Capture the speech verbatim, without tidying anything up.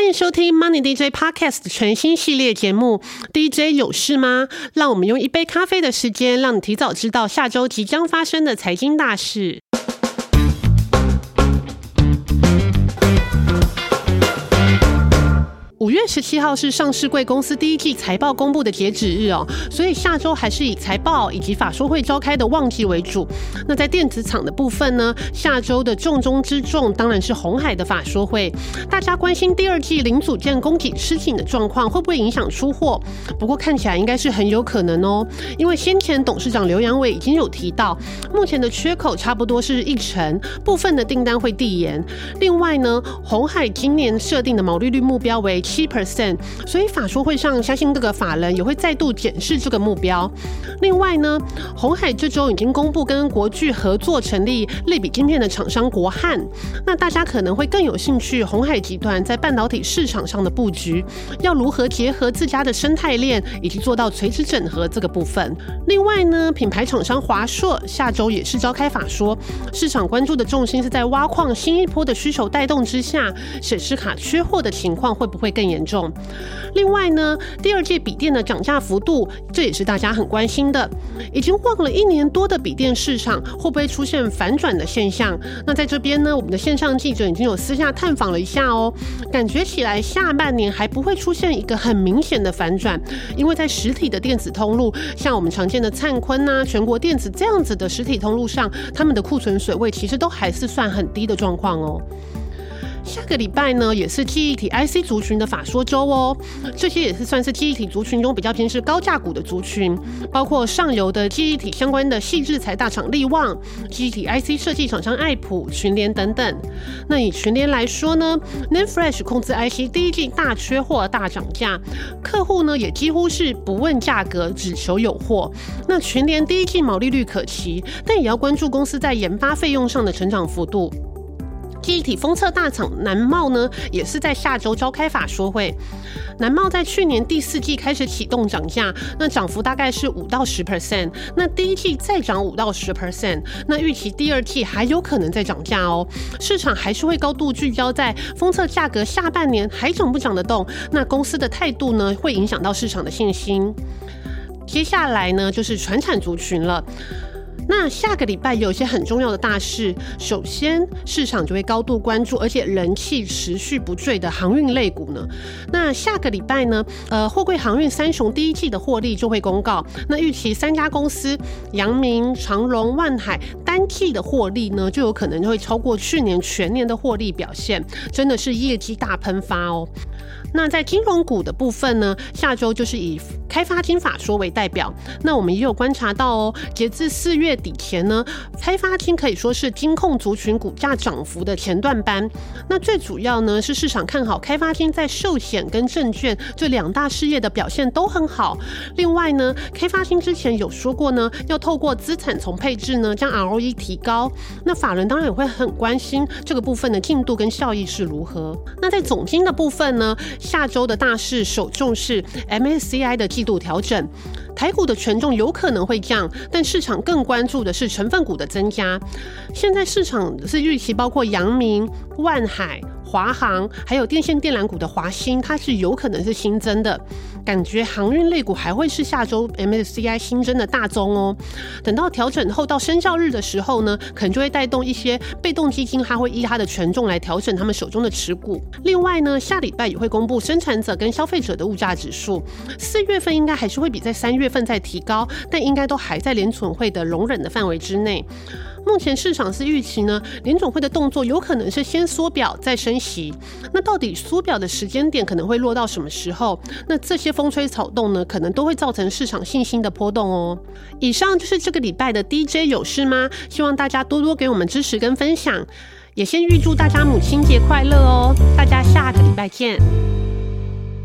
欢迎收听 MoneyDJ Podcast 全新系列节目 D J 有事吗？让我们用一杯咖啡的时间，让你提早知道下周即将发生的财经大事。五月十七号是上市柜公司第一季财报公布的截止日哦，所以下周还是以财报以及法说会召开的旺季为主。那在电子厂的部分呢，下周的重中之重当然是鸿海的法说会。大家关心第二季零组件供给吃紧的状况会不会影响出货？不过看起来应该是很有可能哦，因为先前董事长刘扬伟已经有提到，目前的缺口差不多是一成，部分的订单会递延。另外呢，鸿海今年设定的毛利率目标为百分之七， 所以法说会上相信各个法人也会再度检视这个目标。另外呢，鸿海这周已经公布跟国巨合作成立类比晶片的厂商国汉，那大家可能会更有兴趣鸿海集团在半导体市场上的布局，要如何结合自家的生态链以及做到垂直整合这个部分。另外呢，品牌厂商华硕下周也是召开法说，市场关注的重心是在挖矿新一波的需求带动之下，显示卡缺货的情况会不会更严重。另外呢，第二季笔电的涨价幅度，这也是大家很关心的。已经逛了一年多的笔电市场，会不会出现反转的现象？那在这边呢，我们的线上记者已经有私下探访了一下哦，感觉起来下半年还不会出现一个很明显的反转，因为在实体的电子通路，像我们常见的灿坤啊、全国电子这样子的实体通路上，他们的库存水位其实都还是算很低的状况哦。下个礼拜呢，也是记忆体 I C 族群的法说周哦，这些也是算是记忆体族群中比较偏是高价股的族群，包括上游的记忆体相关的矽智财大厂力旺、记忆体 I C 设计厂商爱普、群联等等。那以群联来说呢， NENFRESH 控制 I C 第一季大缺货大涨价，客户呢也几乎是不问价格，只求有货。那群联第一季毛利率可期，但也要关注公司在研发费用上的成长幅度。记忆体封测大厂南茂呢，也是在下周召开法说会。南茂在去年第四季开始启动涨价，那涨幅大概是百分之五到百分之十， 那第一季再涨百分之五到百分之十， 那预期第二季还有可能再涨价哦。市场还是会高度聚焦在封测价格下半年还涨不涨得动，那公司的态度呢，会影响到市场的信心。接下来呢，就是传产族群了。那下个礼拜有一些很重要的大事，首先市场就会高度关注，而且人气持续不坠的航运类股呢。那下个礼拜呢，呃，货柜航运三雄第一季的获利就会公告。那预期三家公司阳明、长荣、万海单季的获利呢，就有可能会超过去年全年的获利表现，真的是业绩大喷发哦。那在金融股的部分呢，下周就是以开发金法说为代表。那我们也有观察到哦，截至四月底前呢，开发金可以说是金控族群股价涨幅的前段班。那最主要呢是市场看好开发金在寿险跟证券这两大事业的表现都很好。另外呢，开发金之前有说过呢，要透过资产重配置呢，将 R O E 提高。那法人当然也会很关心这个部分的进度跟效益是如何。那在总经的部分呢，下周的大事首重是 M S C I 的季度调整，台股的权重有可能会降，但市场更关注的是成分股的增加。现在市场是预期包括阳明、万海、华航还有电线电缆股的华兴，它是有可能是新增的，感觉航运类股还会是下周 M S C I 新增的大宗哦。等到调整后到生效日的时候呢，可能就会带动一些被动基金，它会依它的权重来调整他们手中的持股。另外呢，下礼拜也会公布生产者跟消费者的物价指数，四月份应该还是会比在三月份再提高，但应该都还在联准会的容忍的范围之内。目前市场是预期呢，联准会的动作有可能是先缩表再升息，那到底缩表的时间点可能会落到什么时候？那这些风吹草动呢，可能都会造成市场信心的波动哦。以上就是这个礼拜的 D J 有事吗？希望大家多多给我们支持跟分享，也先预祝大家母亲节快乐哦！大家下个礼拜见。